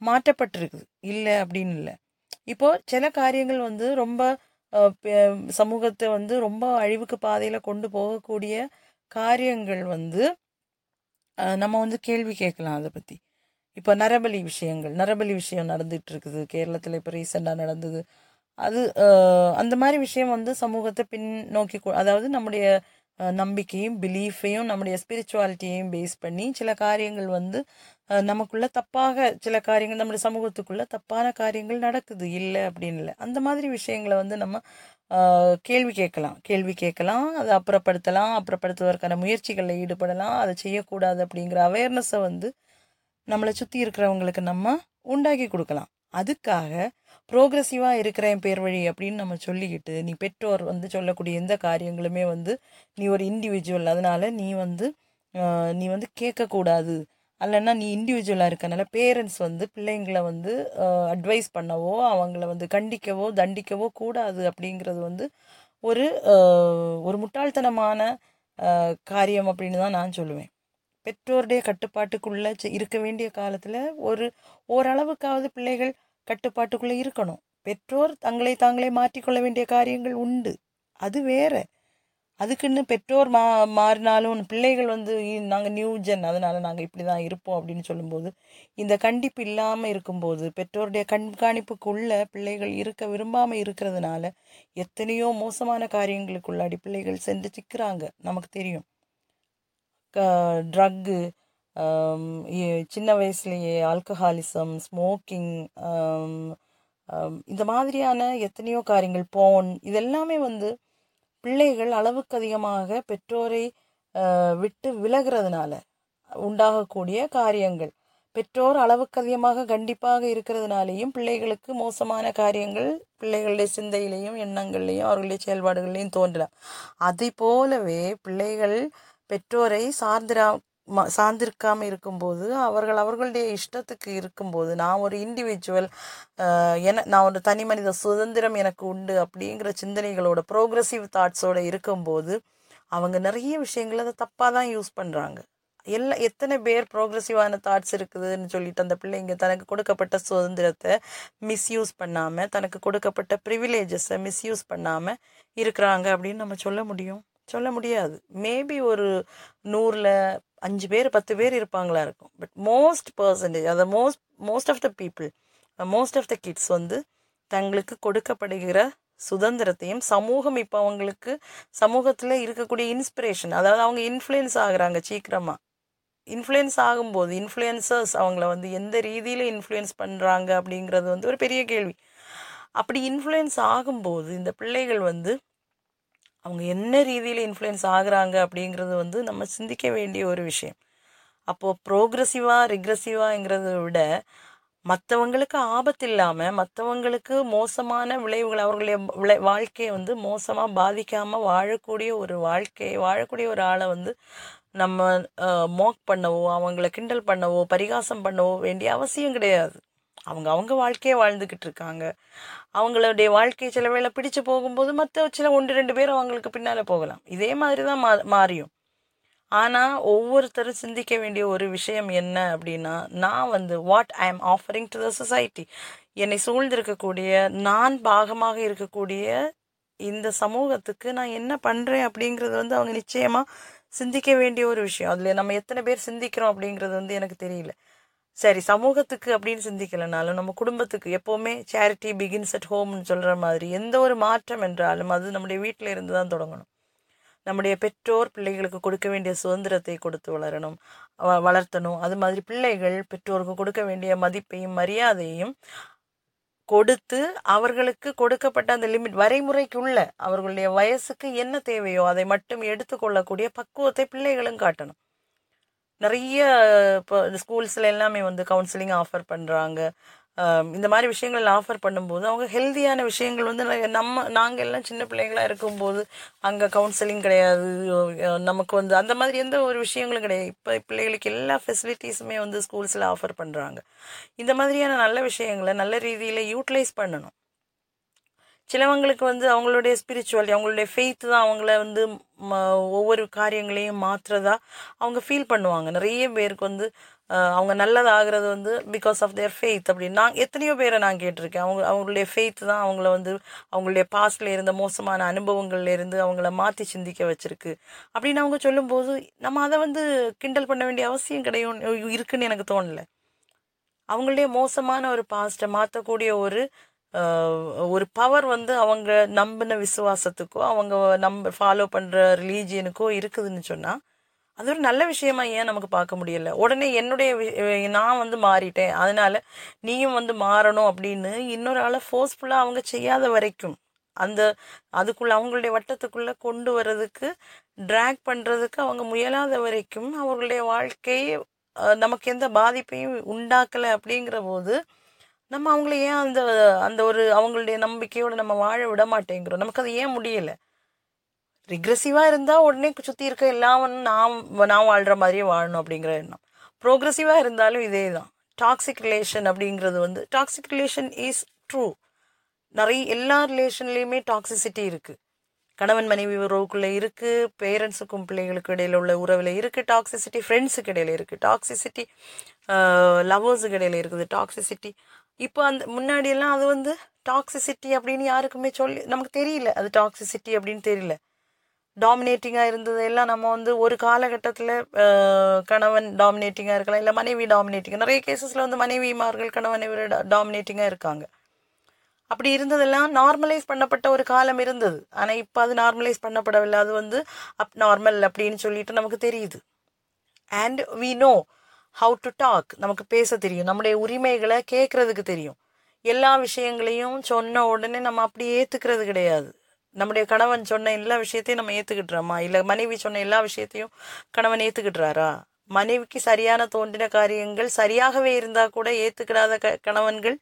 மாற்றப்பட்டிருக்குது, இல்லை அப்படின்னு இல்லை. இப்போது சில காரியங்கள் வந்து ரொம்ப சமூகத்தை வந்து ரொம்ப அழிவுக்கு பாதையில் கொண்டு போகக்கூடிய காரியங்கள் வந்து நம்ம வந்து கேள்வி கேட்கலாம். அதை பற்றி இப்போ நரபலி விஷயங்கள் நரபலி விஷயம் நடந்துகிட்டு இருக்குது கேரளத்தில், இப்போ ரீசெண்டாக நடந்தது. அது அந்த மாதிரி விஷயம் வந்து சமூகத்தை பின்னோக்கி, அதாவது நம்முடைய நம்பிக்கையும் பிலீஃபையும் நம்முடைய ஸ்பிரிச்சுவாலிட்டியையும் பேஸ் பண்ணி சில காரியங்கள் வந்து நமக்குள்ளே தப்பாக, சில காரியங்கள் நம்முடைய சமூகத்துக்குள்ளே தப்பான காரியங்கள் நடக்குது, இல்லை அப்படின்னு இல்லை. அந்த மாதிரி விஷயங்களை வந்து நம்ம கேள்வி கேட்கலாம் கேள்வி கேட்கலாம் அதை அப்புறப்படுத்தலாம், அப்புறப்படுத்துவதற்கான முயற்சிகளில் ஈடுபடலாம், அதை செய்யக்கூடாது அப்படிங்கிற அவேர்னஸை வந்து நம்மளை சுற்றி இருக்கிறவங்களுக்கு நம்ம உண்டாக்கி கொடுக்கலாம். அதுக்காக ப்ரோக்ரெசிவாக இருக்கிறேன் பேர் வழி அப்படின்னு நம்ம சொல்லிக்கிட்டு, நீ பெற்றோர் வந்து சொல்லக்கூடிய எந்த காரியங்களுமே வந்து நீ ஒரு இண்டிவிஜுவல், அதனால நீ வந்து நீ வந்து கேட்கக்கூடாது, அல்லைன்னா நீ இண்டிவிஜுவலாக இருக்கனால பேரண்ட்ஸ் வந்து பிள்ளைங்களை வந்து அட்வைஸ் பண்ணவோ அவங்கள வந்து கண்டிக்கவோ தண்டிக்கவோ கூடாது அப்படிங்கிறது வந்து ஒரு ஒரு முட்டாள்தனமான காரியம் அப்படின்னு தான் நான் சொல்லுவேன். பெற்றோருடைய கட்டுப்பாட்டுக்குள்ளே இருக்க வேண்டிய காலத்தில் ஒரு ஓரளவுக்காவது பிள்ளைகள் கட்டுப்பாட்டுக்குள்ளே இருக்கணும். பெற்றோர் தங்களை தாங்களே மாற்றிக்கொள்ள வேண்டிய காரியங்கள் உண்டு, அது வேற. அதுக்குன்னு பெற்றோர் மா மாறினாலும் பிள்ளைகள் வந்து நாங்கள் நியூ ஜென் அதனால் நாங்கள் இப்படி தான் இருப்போம் அப்படின்னு சொல்லும்போது, இந்த கண்டிப்பு இல்லாமல் இருக்கும்போது பெற்றோருடைய கண்காணிப்புக்குள்ளே பிள்ளைகள் இருக்க விரும்பாமல் இருக்கிறதுனால எத்தனையோ மோசமான காரியங்களுக்குள்ளாடி பிள்ளைகள் சென்று சிக்கிறாங்க. நமக்கு தெரியும், ட்ரக்கு, சின்ன வயசுலேயே ஆல்கஹாலிசம், ஸ்மோக்கிங், இந்த மாதிரியான எத்தனையோ காரியங்கள், போன், இதெல்லாமே வந்து பிள்ளைகள் அளவுக்கு அதிகமாக பெற்றோரை விட்டு விலகிறதுனால உண்டாகக்கூடிய காரியங்கள், பெற்றோர் அளவுக்கு அதிகமாக கண்டிப்பாக இருக்கிறதுனாலேயும் பிள்ளைகளுக்கு மோசமான காரியங்கள் பிள்ளைகளுடைய சிந்தையிலையும் எண்ணங்கள்லேயும் அவர்களுடைய செயல்பாடுகள்லையும் தோன்றலாம். அதை போலவே பிள்ளைகள் பெற்றோரை சார்ந்திரா ம சார்ந்திருக்காமல் இருக்கும்போது, அவர்கள் அவர்களுடைய இஷ்டத்துக்கு இருக்கும்போது, நான் ஒரு இண்டிவிஜுவல், என நான் ஒரு தனி மனித சுதந்திரம் எனக்கு உண்டு அப்படிங்கிற சிந்தனைகளோட ப்ரோக்ரெசிவ் தாட்ஸோடு இருக்கும்போது அவங்க நிறைய விஷயங்களை அதை தப்பாக தான் யூஸ் பண்ணுறாங்க. எல்லா எத்தனை பேர் ப்ரோக்ரெசிவான தாட்ஸ் இருக்குதுன்னு சொல்லிட்டு அந்த பிள்ளைங்க தனக்கு கொடுக்கப்பட்ட சுதந்திரத்தை மிஸ்யூஸ் பண்ணாமல், தனக்கு கொடுக்கப்பட்ட ப்ரிவிலேஜஸை மிஸ்யூஸ் பண்ணாமல் இருக்கிறாங்க அப்படின்னு நம்ம சொல்ல முடியும் சொல்ல முடியாது. மேபி ஒரு நூறில் அஞ்சு பேர் பத்து பேர் இருப்பாங்களா இருக்கும். பட் மோஸ்ட் பர்சன்டேஜ் அதை most most of the people most of the kids வந்து தங்களுக்கு கொடுக்கப்படுகிற சுதந்திரத்தையும், சமூகம் இப்போ அவங்களுக்கு சமூகத்தில் இருக்கக்கூடிய இன்ஸ்பிரேஷன், அதாவது அவங்க இன்ஃப்ளூயன்ஸ் ஆகுறாங்க சீக்கிரமாக. இன்ஃப்ளூயன்ஸ் ஆகும்போது இன்ஃப்ளூயன்சர்ஸ் அவங்கள வந்து எந்த ரீதியில் இன்ஃப்ளூயன்ஸ் பண்ணுறாங்க அப்படிங்கிறது வந்து ஒரு பெரிய கேள்வி. அப்படி இன்ஃப்ளூயன்ஸ் ஆகும்போது இந்த பிள்ளைகள் வந்து அவங்க என்ன ரீதியில் இன்ஃப்ளூயன்ஸ் ஆகுறாங்க அப்படிங்கிறது வந்து நம்ம சிந்திக்க வேண்டிய ஒரு விஷயம். அப்போது ப்ரோக்ரெசிவாக ரிக்ரெசிவாங்கிறத விட மற்றவங்களுக்கு ஆபத்து இல்லாமல் மற்றவங்களுக்கு மோசமான விளைவுகள் அவர்களுடைய விளை வாழ்க்கையை வந்து மோசமாக பாதிக்காமல் வாழக்கூடிய ஒரு வாழ்க்கையை வாழக்கூடிய ஒரு ஆளை வந்து நம்ம மோக் பண்ணவோ அவங்கள கிண்டல் பண்ணவோ பரிகாசம் பண்ணவோ வேண்டிய அவசியம் கிடையாது. அவங்க அவங்க வாழ்க்கையை வாழ்ந்துக்கிட்டு இருக்காங்க. அவங்களுடைய வாழ்க்கையை சில வேளை பிடிச்சு போகும்போது மற்ற சில ஒன்று ரெண்டு பேரும் அவங்களுக்கு பின்னால் போகலாம். இதே மாதிரி தான் மா மாறியும் ஆனால் ஒவ்வொருத்தரும் சிந்திக்க வேண்டிய ஒரு விஷயம் என்ன அப்படின்னா, நான் வந்து what I am offering to the society, என்னை சூழ்ந்திருக்கக்கூடிய நான் பாகமாக இருக்கக்கூடிய இந்த சமூகத்துக்கு நான் என்ன பண்ணுறேன் அப்படிங்கிறது வந்து அவங்க நிச்சயமாக சிந்திக்க வேண்டிய ஒரு விஷயம். அதில் நம்ம எத்தனை பேர் சிந்திக்கிறோம் அப்படிங்கிறது வந்து எனக்கு தெரியல. சரி, சமூகத்துக்கு அப்படின்னு சிந்திக்கலைனாலும் நம்ம குடும்பத்துக்கு, எப்போவுமே சேரிட்டி பிகின்ஸ் அட் ஹோம்னு சொல்கிற மாதிரி எந்த ஒரு மாற்றம் என்றாலும் அது நம்முடைய வீட்டில் இருந்து தான் தொடங்கணும். நம்முடைய பெற்றோர் பிள்ளைகளுக்கு கொடுக்க வேண்டிய சுதந்திரத்தை கொடுத்து வளரணும் வளர்த்தணும் அது மாதிரி பிள்ளைகள் பெற்றோருக்கு கொடுக்க வேண்டிய மதிப்பையும் மரியாதையும் கொடுத்து அவர்களுக்கு கொடுக்கப்பட்ட அந்த லிமிட் வரைமுறைக்குள்ள அவர்களுடைய வயசுக்கு என்ன தேவையோ அதை மட்டும் எடுத்துக்கொள்ளக்கூடிய பக்குவத்தை பிள்ளைகளும் காட்டணும். நிறைய இப்போ ஸ்கூல்ஸில் எல்லாமே வந்து கவுன்சிலிங் ஆஃபர் பண்ணுறாங்க. இந்த மாதிரி விஷயங்கள் ஆஃபர் பண்ணும்போது அவங்க ஹெல்த்தியான விஷயங்கள் வந்து நம்ம நாங்கள் எல்லாம் சின்ன பிள்ளைங்களாக இருக்கும்போது அங்கே கவுன்சிலிங் கிடையாது, நமக்கு வந்து அந்த மாதிரி எந்த ஒரு விஷயங்களும் கிடையாது. இப்போ பிள்ளைகளுக்கு எல்லா ஃபெசிலிட்டிஸுமே வந்து ஸ்கூல்ஸில் ஆஃபர் பண்ணுறாங்க. இந்த மாதிரியான நல்ல விஷயங்களை நல்ல ரீதியில் யூட்டிலைஸ் பண்ணணும். சிலவங்களுக்கு வந்து அவங்களுடைய ஸ்பிரிச்சுவல் அவங்களுடைய ஃபெய்த்து தான் அவங்கள வந்து ஒவ்வொரு காரியங்களையும் மாற்றுறதா அவங்க ஃபீல் பண்ணுவாங்க. நிறைய பேருக்கு வந்து அவங்க நல்லதாகிறது வந்து பிகாஸ் ஆஃப் தேர் ஃபெய்த் அப்படின்னு நான் எத்தனையோ பேரை நான் கேட்டிருக்கேன். அவங்க அவங்களுடைய ஃபெய்த்து தான் அவங்கள வந்து அவங்களுடைய பாஸ்டில் இருந்த மோசமான அனுபவங்கள்லேருந்து அவங்கள மாற்றி சிந்திக்க வச்சுருக்கு அப்படின்னு அவங்க சொல்லும்போது நம்ம அதை வந்து கிண்டல் பண்ண வேண்டிய அவசியம் கிடையாது இருக்குன்னு எனக்கு தோணலை. அவங்களுடைய மோசமான ஒரு பாஸ்ட்டை மாற்றக்கூடிய ஒரு ஒரு பவர் வந்து அவங்க நம்பின விசுவாசத்துக்கோ அவங்க நம்ப ஃபாலோ பண்ணுற ரிலீஜியனுக்கோ இருக்குதுன்னு சொன்னால் அது ஒரு நல்ல விஷயமா ஏன் நமக்கு பார்க்க முடியலை? உடனே என்னுடைய நான் வந்து மாறிட்டேன் அதனால் நீயும் வந்து மாறணும் அப்படின்னு இன்னொரு ஆளை ஃபோர்ஸ்ஃபுல்லாக அவங்க செய்யாத வரைக்கும் அந்த அதுக்குள்ளே அவங்களுடைய வட்டத்துக்குள்ளே கொண்டு வர்றதுக்கு ட்ராக் பண்ணுறதுக்கு அவங்க முயலாத வரைக்கும் அவர்களுடைய வாழ்க்கையை நமக்கு எந்த பாதிப்பையும் உண்டாக்கலை அப்படிங்கிற போது நம்ம அவங்கள ஏன் அந்த அந்த ஒரு அவங்களுடைய நம்பிக்கையோடு நம்ம வாழ விட மாட்டேங்கிறோம்? நமக்கு அது ஏன் முடியலை? ரிக்ரெசிவாக இருந்தால் உடனே சுற்றி இருக்க எல்லாம் வந்து நான் நான் வாழ்கிற மாதிரியே வாழணும் அப்படிங்கிற எண்ணம். ப்ரோக்ரெசிவாக இருந்தாலும் இதே தான். டாக்ஸிக் ரிலேஷன் அப்படிங்கிறது வந்து டாக்ஸிக் ரிலேஷன் இஸ் ட்ரூ. நிறைய எல்லா ரிலேஷன்லேயுமே டாக்ஸிசிட்டி இருக்குது. கணவன் மனைவி உறவுக்குள்ளே இருக்குது, பேரண்ட்ஸுக்கும் பிள்ளைகளுக்கு இடையில் உள்ள உறவில் இருக்குது டாக்ஸிசிட்டி, ஃப்ரெண்ட்ஸுக்கு இடையில இருக்குது டாக்ஸிசிட்டி, லவ்வர்ஸுக்கு இடையில இருக்குது டாக்ஸிசிட்டி. இப்போ அந்த முன்னாடியெல்லாம் அது வந்து டாக்ஸிசிட்டி அப்படின்னு யாருக்குமே சொல்லி நமக்கு தெரியல, அது டாக்ஸிசிட்டி அப்படின்னு தெரியல. டாமினேட்டிங்காக இருந்ததெல்லாம் நம்ம வந்து ஒரு காலகட்டத்தில் கணவன் டாமினேட்டிங்காக இருக்கலாம், இல்லை மனைவி டாமினேட்டிங். நிறைய கேசஸில் வந்து மனைவிமார்கள் கணவனை விட டாமினேட்டிங்காக இருக்காங்க. அப்படி இருந்ததெல்லாம் நார்மலைஸ் பண்ணப்பட்ட ஒரு காலம் இருந்தது. ஆனால் இப்போ அது நார்மலைஸ் பண்ணப்படவில்லை, அது வந்து அப் நார்மல் அப்படின்னு சொல்லிட்டு நமக்கு தெரியுது. And we know how to talk, நமக்கு பேச தெரியும், நம்முடைய உரிமைகளை கேட்குறதுக்கு தெரியும். எல்லா விஷயங்களையும் சொன்ன உடனே நம்ம அப்படி ஏற்றுக்கிறது கிடையாது. நம்முடைய கணவன் சொன்ன எல்லா விஷயத்தையும் நம்ம ஏற்றுக்கிட்டுறோமா? இல்லை மனைவி சொன்ன எல்லா விஷயத்தையும் கணவன் ஏற்றுக்கிட்டுறாரா? மனைவிக்கு சரியான தோன்றின காரியங்கள் சரியாகவே இருந்தால் கூட ஏற்றுக்கிடாத க கணவன்கள்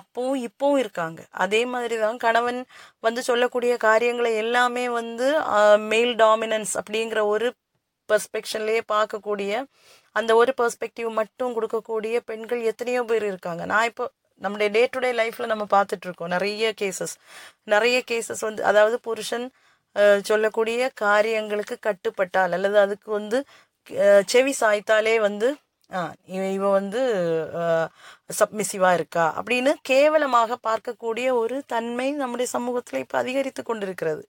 அப்பவும் இப்போவும் இருக்காங்க. அதே மாதிரி தான் கணவன் வந்து சொல்லக்கூடிய காரியங்களை எல்லாமே வந்து மேல் டாமினன்ஸ் அப்படிங்கிற ஒரு பெர்ஸ்பெக்ஷன்லேயே பார்க்கக்கூடிய அந்த ஒரு பெர்ஸ்பெக்டிவ் மட்டும் கொடுக்கக்கூடிய பெண்கள் எத்தனையோ பேர் இருக்காங்க. நான் இப்போ நம்முடைய டே டு டே லைஃப்பில் நம்ம பார்த்துட்ருக்கோம் நிறைய கேசஸ் நிறைய கேசஸ் வந்து அதாவது புருஷன் சொல்லக்கூடிய காரியங்களுக்கு கட்டுப்பட்டால் அல்லது அதுக்கு வந்து செவி சாய்த்தாலே வந்து ஆ இவன் இவன் வந்து சப்மிசிவாக இருக்கா அப்படின்னு கேவலமாக பார்க்கக்கூடிய ஒரு தன்மை நம்முடைய சமூகத்தில் இப்போ அதிகரித்து கொண்டிருக்கிறது.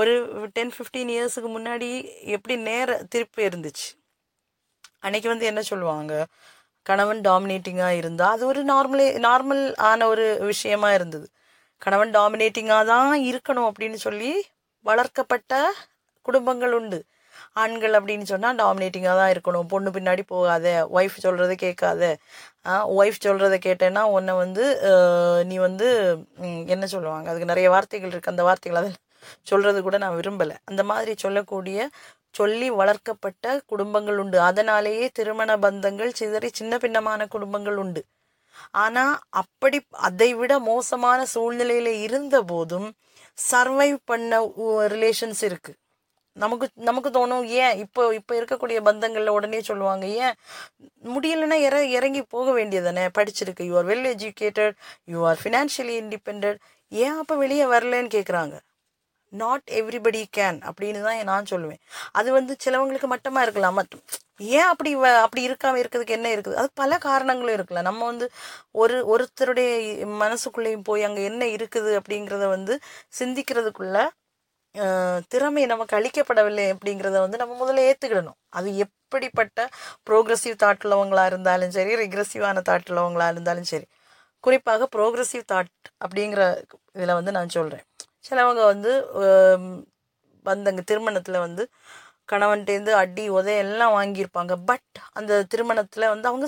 ஒரு டென் ஃபிஃப்டீன் இயர்ஸுக்கு முன்னாடி எப்படி நேர திருப்பி இருந்துச்சு. அன்றைக்கி வந்து என்ன சொல்லுவாங்க, கணவன் டாமினேட்டிங்காக இருந்தால் அது ஒரு நார்மலே நார்மல் ஆன ஒரு விஷயமா இருந்தது. கணவன் டாமினேட்டிங்காக தான் இருக்கணும் அப்படின்னு சொல்லி வளர்க்கப்பட்ட குடும்பங்கள் உண்டு. ஆண்கள் அப்படின்னு சொன்னால் டாமினேட்டிங்காக தான் இருக்கணும், பொண்ணு பின்னாடி போகாத, ஒய்ஃப் சொல்கிறத கேட்காத, ஒய்ஃப் சொல்கிறத கேட்டேன்னா உன்னை வந்து நீ வந்து என்ன சொல்லுவாங்க, அதுக்கு நிறைய வார்த்தைகள் இருக்குது, அந்த வார்த்தைகள் அதில் சொல்கிறது கூட நான் விரும்பலை. அந்த மாதிரி சொல்லக்கூடிய சொல்லி வளர்க்கப்பட்ட குடும்பங்கள் உண்டு. அதனாலேயே திருமண பந்தங்கள் சிதறி சின்ன பின்னமான குடும்பங்கள் உண்டு. ஆனால் அப்படி அதை விட மோசமான சூழ்நிலையில் இருந்த போதும் சர்வைவ் பண்ண ரிலேஷன்ஸ் இருக்குது. நமக்கு நமக்கு தோணும், ஏன் இப்போ இப்போ இருக்கக்கூடிய பந்தங்களில் உடனே சொல்லுவாங்க, ஏன் முடியலைன்னா இற இறங்கி போக வேண்டியதானே, படிச்சிருக்கு, you are well educated, you are financially independent, ஏன் அப்போ வெளியே வரலன்னு கேட்குறாங்க. நாட் எவ்ரிபடி கேன் அப்படின்னு தான் நான் சொல்லுவேன். அது வந்து சிலவங்களுக்கு மட்டமாக இருக்கலாம். மட்டும் ஏன் அப்படி அப்படி இருக்காமல் இருக்கிறதுக்கு என்ன இருக்குது? அது பல காரணங்களும் இருக்கலாம். நம்ம வந்து ஒரு ஒருத்தருடைய மனசுக்குள்ளேயும் போய் அங்கே என்ன இருக்குது அப்படிங்கிறத வந்து சிந்திக்கிறதுக்குள்ள திறமை நமக்கு அளிக்கப்படவில்லை அப்படிங்கிறத வந்து நம்ம முதல்ல ஏற்றுக்கிடணும். அது எப்படிப்பட்ட ப்ரோக்ரெசிவ் தாட் உள்ளவங்களாக இருந்தாலும் சரி, ரிக்ரெசிவான தாட் உள்ளவங்களாக இருந்தாலும் சரி. குறிப்பாக ப்ரோக்ரெசிவ் தாட் அப்படிங்கிற இதில் வந்து நான் சொல்கிறேன். சிலவங்க வந்து வந்தங்க திருமணத்தில் வந்து கணவன்கிட்டேருந்து அடி உதையெல்லாம் வாங்கியிருப்பாங்க. பட் அந்த திருமணத்தில் வந்து அவங்க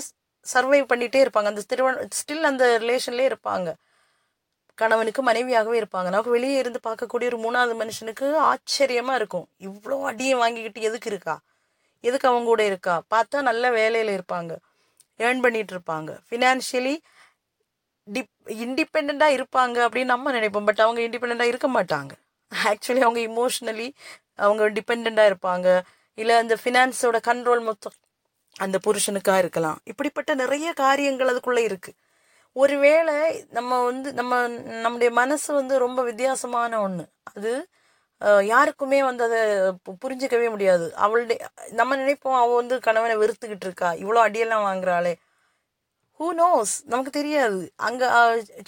சர்வைவ் பண்ணிகிட்டே இருப்பாங்க. அந்த திருமண ஸ்டில் அந்த ரிலேஷன்லேயே இருப்பாங்க. கணவனுக்கு மனைவியாகவே இருப்பாங்க. நமக்கு வெளியே இருந்து பார்க்கக்கூடிய ஒரு மூணாவது மனுஷனுக்கு ஆச்சரியமாக இருக்கும், இவ்வளோ அடியை வாங்கிக்கிட்டு எதுக்கு இருக்கா, எதுக்கு அவங்க கூட இருக்கா. பார்த்தா நல்ல வேலையில் இருப்பாங்க, ஏர்ன் பண்ணிகிட்டு இருப்பாங்க, ஃபினான்ஷியலி டிப் இண்டிபெண்ட்டாக இருப்பாங்க அப்படின்னு நம்ம நினைப்போம். பட் அவங்க இண்டிபெண்ட்டாக இருக்க மாட்டாங்க. ஆக்சுவலி அவங்க இமோஷ்னலி அவங்க டிபெண்ட்டாக இருப்பாங்க. இல்லை அந்த ஃபினான்ஸோட கண்ட்ரோல் மொத்தம் அந்த புருஷனுக்காக இருக்கலாம். இப்படிப்பட்ட நிறைய காரியங்கள் அதுக்குள்ளே இருக்குது. ஒருவேளை நம்ம வந்து நம்ம நம்முடைய மனசு வந்து ரொம்ப வித்தியாசமான ஒன்று, அது யாருக்குமே வந்து அதை புரிஞ்சிக்கவே முடியாது. அவளுடைய நம்ம நினைப்போம், அவள் வந்து கணவனை வெறுத்துக்கிட்டு இருக்கா, இவ்வளோ அடியெல்லாம் வாங்குறாளே, ஹூ நோஸ், நமக்கு தெரியாது. அங்கே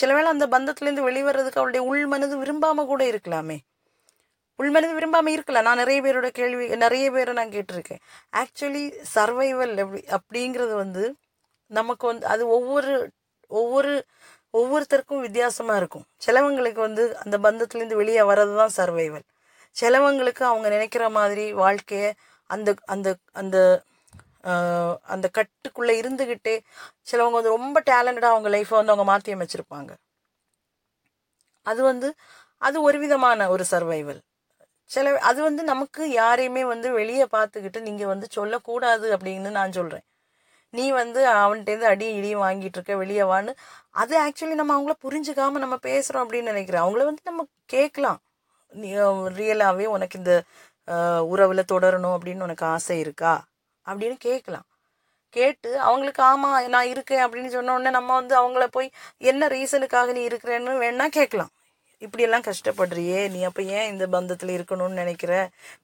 சிலவேளை அந்த பந்தத்துலேருந்து வெளிவரதுக்கு அவளுடைய உள் மனது விரும்பாமல் கூட இருக்கலாமே. உள் மனது விரும்பாமல் இருக்கலாம். நான் நிறைய பேரோட கேள்வி நிறைய பேரை நான் கேட்டிருக்கேன். ஆக்சுவலி சர்வைவல் அப்படி அப்படிங்கிறது வந்து நமக்கு வந்து அது ஒவ்வொரு ஒவ்வொரு ஒவ்வொருத்தருக்கும் வித்தியாசமாக இருக்கும். சிலவங்களுக்கு வந்து அந்த பந்தத்துலேருந்து வெளியே வர்றது தான் சர்வைவல். சிலவங்களுக்கு அவங்க நினைக்கிற மாதிரி வாழ்க்கையை அந்த அந்த அந்த அந்த கட்டுக்குள்ளே இருந்துக்கிட்டே சிலவங்க வந்து ரொம்ப டேலண்டடாக அவங்க லைஃப்பை வந்து அவங்க மாற்றி அமைச்சிருப்பாங்க. அது வந்து அது ஒரு விதமான ஒரு சர்வைவல். சில அது வந்து நமக்கு யாரையுமே வந்து வெளியே பார்த்துக்கிட்டு நீங்கள் வந்து சொல்லக்கூடாது அப்படின்னு நான் சொல்கிறேன். நீ வந்து அவன்கிட்டேருந்து அடியும் இடியும் வாங்கிட்டு இருக்க, வெளியே வான்னு. அது ஆக்சுவலி நம்ம அவங்கள புரிஞ்சுக்காமல் நம்ம பேசுகிறோம் அப்படின்னு நினைக்கிறேன். அவங்கள வந்து நம்ம கேட்கலாம், நீ ரியலாகவே உனக்கு இந்த உறவில் தொடரணும் அப்படின்னு உனக்கு ஆசை இருக்கா அப்படின்னு கேட்கலாம். கேட்டு அவங்களுக்கு ஆமாம் நான் இருக்கேன் அப்படின்னு சொன்ன உடனே நம்ம வந்து அவங்கள போய் என்ன ரீசனுக்காக நீ இருக்கிறேன்னு வேணா கேட்கலாம். இப்படியெல்லாம் கஷ்டப்படுறியே நீ, அப்போ ஏன் இந்த பந்தத்தில் இருக்கணும்னு நினைக்கிற,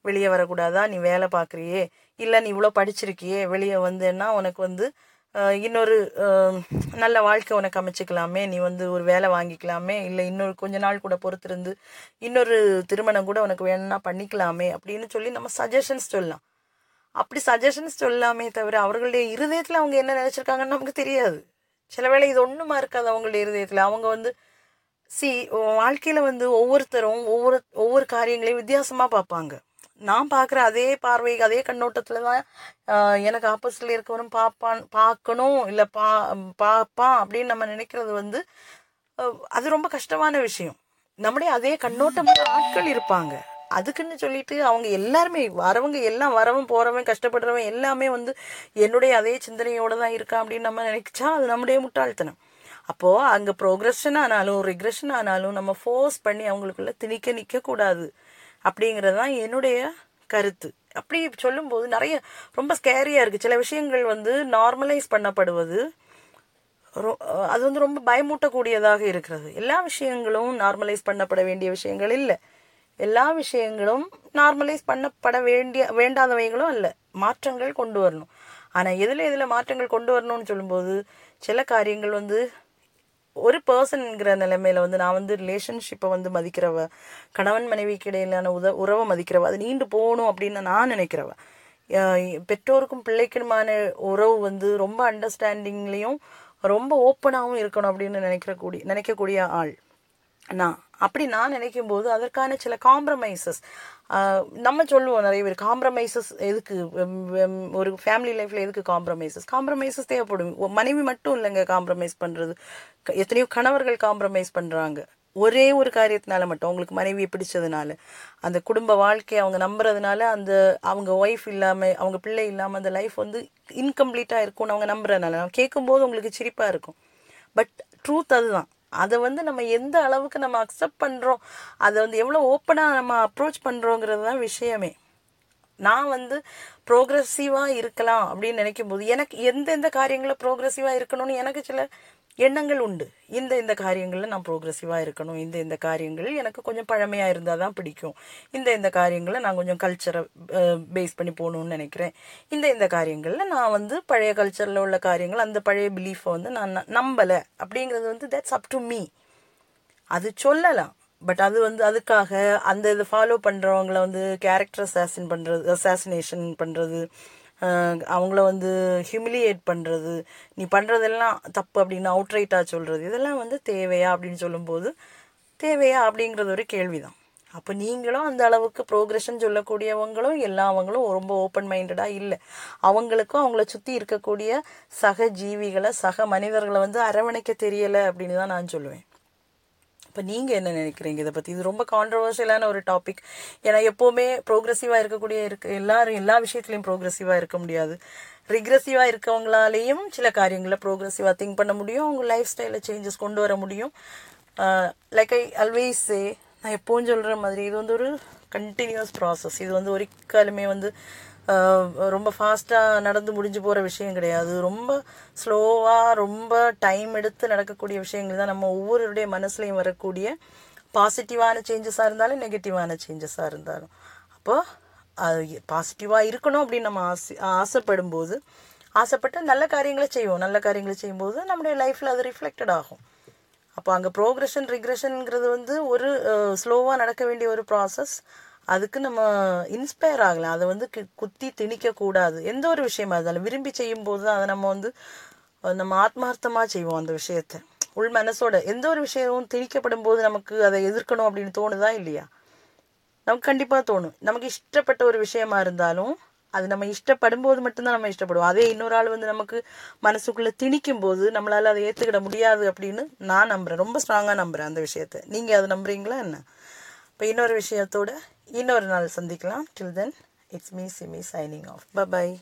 வெளியே வரக்கூடாதா, நீ வேலை பார்க்குறியே, இல்லை நீ இவ்வளோ படிச்சிருக்கியே, வெளியே வந்தேன்னா உனக்கு வந்து இன்னொரு நல்ல வாழ்க்கை உனக்கு அமைச்சிக்கலாமே, நீ வந்து ஒரு வேலை வாங்கிக்கலாமே, இல்லை இன்னொரு கொஞ்ச நாள் கூட பொறுத்திருந்து இன்னொரு திருமணம் கூட உனக்கு வேணும்னா பண்ணிக்கலாமே அப்படின்னு சொல்லி நம்ம சஜஷன்ஸ் சொல்லலாம். அப்படி சஜஷன்ஸ் சொல்லாமே தவிர அவர்களுடைய இருதயத்தில் அவங்க என்ன நினச்சிருக்காங்கன்னு நமக்கு தெரியாது. சில வேளை இது ஒன்றுமா இருக்காது அவங்களுடைய இருதயத்தில். அவங்க வந்து சி வாழ்க்கையில் வந்து ஒவ்வொருத்தரும் ஒவ்வொரு ஒவ்வொரு காரியங்களையும் வித்தியாசமாக பார்ப்பாங்க. நான் பார்க்குற அதே பார்வை அதே கண்ணோட்டத்தில் தான் எனக்கு ஆப்போசிட்டில் இருக்கவரும் பார்ப்பான் பார்க்கணும் இல்லை பா பார்ப்பான் அப்படின்னு நம்ம நினைக்கிறது வந்து அது ரொம்ப கஷ்டமான விஷயம். நம்முடைய அதே கண்ணோட்டமான ஆட்கள் இருப்பாங்க. அதுக்குன்னு சொல்லிட்டு அவங்க எல்லாருமே வரவங்க எல்லாம் வரவும் போகிறவன் கஷ்டப்படுறவன் எல்லாமே வந்து என்னுடைய அதே சிந்தனையோடு தான் இருக்கான் அப்படின்னு நம்ம நினைச்சா அது நம்முடைய முட்டாள்தனம். அப்போது அங்கே ப்ரோக்ரெஷன் ஆனாலும் ரிக்ரெஷன் ஆனாலும் நம்ம ஃபோர்ஸ் பண்ணி அவங்களுக்குள்ள திணிக்க நிற்கக்கூடாது அப்படிங்கிறது தான் என்னுடைய கருத்து. அப்படி சொல்லும்போது நிறைய ரொம்ப ஸ்கேரியாக இருக்குது. சில விஷயங்கள் வந்து நார்மலைஸ் பண்ணப்படுவது அது வந்து ரொம்ப பயமூட்டக்கூடியதாக இருக்கிறது. எல்லா விஷயங்களும் நார்மலைஸ் பண்ணப்பட வேண்டிய விஷயங்கள் இல்லை. எல்லா விஷயங்களும் நார்மலைஸ் பண்ணப்பட வேண்டிய வேண்டாதவைகளும் இல்லை. மாற்றங்கள் கொண்டு வரணும். ஆனால் எதில் எதில் மாற்றங்கள் கொண்டு வரணும்னு சொல்லும்போது சில காரியங்கள் வந்து ஒரு பர்சன்ங்கிற நிலைமையில் வந்து நான் வந்து ரிலேஷன்ஷிப்பை வந்து மதிக்கிறவ, கணவன் மனைவிக்கு இடையிலான உத உறவை மதிக்கிறவ, அது நீண்டு போகணும் அப்படின்னு நான் நினைக்கிறவ. பெற்றோருக்கும் பிள்ளைக்குமான உறவு வந்து ரொம்ப அண்டர்ஸ்டாண்டிங்லேயும் ரொம்ப ஓப்பனாகவும் இருக்கணும் அப்படின்னு நினைக்கிற கூடிய நினைக்கக்கூடிய ஆள் நான். அப்படி நான் நினைக்கும்போது அதற்கான சில காம்ப்ரமைசஸ் நம்ம சொல்லுவோம். நிறைய பேர் காம்ப்ரமைசஸ் எதுக்கு, ஒரு ஃபேமிலி லைஃப்பில் எதுக்கு காம்ப்ரமைசஸ் காம்ப்ரமைசஸ் தேவைப்படும். மனைவி மட்டும் இல்லைங்க காம்ப்ரமைஸ் பண்ணுறது, எத்தனையோ கணவர்கள் காம்ப்ரமைஸ் பண்ணுறாங்க ஒரே ஒரு காரியத்தினால மட்டும். அவங்களுக்கு மனைவியை பிடிச்சதுனால, அந்த குடும்ப வாழ்க்கையை அவங்க நம்புறதுனால, அந்த அவங்க ஒய்ஃப் இல்லாமல் அவங்க பிள்ளை இல்லாமல் அந்த லைஃப் வந்து இன்கம்ப்ளீட்டாக இருக்கும்னு அவங்க நம்புறதுனால. நான் கேட்கும்போது உங்களுக்கு சிரிப்பாக இருக்கும். பட் ட்ரூத் அதுதான். அதை வந்து நம்ம எந்த அளவுக்கு நம்ம அக்செப்ட் பண்ணுறோம், அதை வந்து எவ்வளோ ஓப்பனாக நம்ம அப்ரோச் பண்ணுறோங்கிறது தான் விஷயமே. நான் வந்து ப்ரோக்ரெசிவாக இருக்கலாம் அப்படின்னு நினைக்கும் போது எனக்கு எந்தெந்த காரியங்களில் ப்ரோக்ரெசிவாக இருக்கணும்னு எனக்கு சில எண்ணங்கள் உண்டு. இந்த இந்த காரியங்களில் நான் ப்ரோக்ரெசிவாக இருக்கணும், இந்த இந்த காரியங்களில் எனக்கு கொஞ்சம் பழமையாக இருந்தால் தான் பிடிக்கும், இந்த இந்த காரியங்களில் நான் கொஞ்சம் கல்ச்சரை பேஸ் பண்ணி போகணுன்னு நினைக்கிறேன், இந்த இந்த காரியங்களில் நான் வந்து பழைய கல்ச்சரில் உள்ள காரியங்கள் அந்த பழைய பிலீஃபை வந்து நான் நம்பலை அப்படிங்கிறது வந்து தட்ஸ் அப் டு மீ. அது சொல்லலாம், பட் அது வந்து அதுக்காக அந்த இதை ஃபாலோ பண்ணுறவங்கள வந்து கேரக்டர் அசாசின் பண்ணுறது அசாசினேஷன் பண்ணுறது, அவங்கள வந்து ஹியூமிலியேட் பண்ணுறது, நீ பண்ணுறதெல்லாம் தப்பு அப்படின்னு அவுட்ரைட்டாக சொல்கிறது, இதெல்லாம் வந்து தேவையா அப்படின்னு சொல்லும்போது தேவையா அப்படிங்கிறது ஒரு கேள்வி தான். அப்போ நீங்களும் அந்த அளவுக்கு ப்ரோக்ரெஷன் சொல்லக்கூடியவங்களும் எல்லாவங்களும் ரொம்ப ஓப்பன் மைண்டடாக இல்லை. அவங்களுக்கும் அவங்கள சுற்றி இருக்கக்கூடிய சக ஜீவிகளை சக மனிதர்களை வந்து அரவணைக்க தெரியலை அப்படின்னு தான் நான் சொல்லுவேன். இப்போ நீங்கள் என்ன நினைக்கிறீங்க இதை பற்றி? இது ரொம்ப கான்ட்ரவர்ஷியலான ஒரு டாபிக். ஏன்னா எப்போவுமே ப்ரோக்ரெசிவாக இருக்கக்கூடிய இருக்க எல்லாரும் எல்லா விஷயத்துலையும் ப்ரோக்ரெசிவாக இருக்க முடியாது. ரிக்ரெசிவாக இருக்கவங்களாலேயும் சில காரியங்களில் ப்ரோக்ரெசிவாக திங்க் பண்ண முடியும், அவங்க லைஃப் ஸ்டைலில் சேஞ்சஸ் கொண்டு வர முடியும். லைக் ஐ ஆல்வேஸ் சே, நான் எப்போவும் சொல்கிற மாதிரி இது வந்து ஒரு கண்டினியூஸ் ப்ராசஸ். இது வந்து ஒரு காலமே வந்து ரொம்ப ஃபாஸ்ட்டாக நடந்து முடிஞ்சு போகிற விஷயம் கிடையாது. ரொம்ப ஸ்லோவாக ரொம்ப டைம் எடுத்து நடக்கக்கூடிய விஷயங்கள் தான். நம்ம ஒவ்வொருடைய மனசுலையும் வரக்கூடிய பாசிட்டிவான சேஞ்சஸாக இருந்தாலும் நெகட்டிவான சேஞ்சஸாக இருந்தாலும் அப்போ அது பாசிட்டிவாக இருக்கணும் அப்படின்னு நம்ம ஆசை ஆசைப்படும் போது ஆசைப்பட்டு நல்ல காரியங்களை செய்வோம். நல்ல காரியங்களை செய்யும்போது நம்முடைய லைஃப்பில் அது ரிஃப்ளெக்டட் ஆகும். அப்போ அங்கே ப்ரோக்ரெஷன் ரிக்ரெஷனுங்கிறது வந்து ஒரு ஸ்லோவாக நடக்க வேண்டிய ஒரு ப்ராசஸ். அதுக்கு நம்ம இன்ஸ்பயர் ஆகலாம், அதை வந்து குத்தி திணிக்கக்கூடாது. எந்த ஒரு விஷயமா இருந்தாலும் விரும்பி செய்யும்போது தான் அதை நம்ம வந்து நம்ம ஆத்மார்த்தமாக செய்வோம். அந்த விஷயத்தை உள் மனசோட எந்த ஒரு விஷயமும் திணிக்கப்படும் போது நமக்கு அதை எதிர்க்கணும் அப்படின்னு தோணுதா இல்லையா? நமக்கு கண்டிப்பாக தோணும். நமக்கு இஷ்டப்பட்ட ஒரு விஷயமா இருந்தாலும் அது நம்ம இஷ்டப்படும் போது மட்டும்தான் நம்ம இஷ்டப்படுவோம். அதே இன்னொரு ஆள் வந்து நமக்கு மனசுக்குள்ளே திணிக்கும் போது நம்மளால் அதை ஏற்றுக்கிட முடியாது அப்படின்னு நான் நம்புகிறேன். ரொம்ப ஸ்ட்ராங்காக நம்புகிறேன் அந்த விஷயத்த. நீங்கள் அதை நம்புறீங்களா என்ன? இப்போ இன்னொரு விஷயத்தோட இன்னொரு நாள் சந்திக்கலாம். Till then, it's me Simi signing off. Bye bye.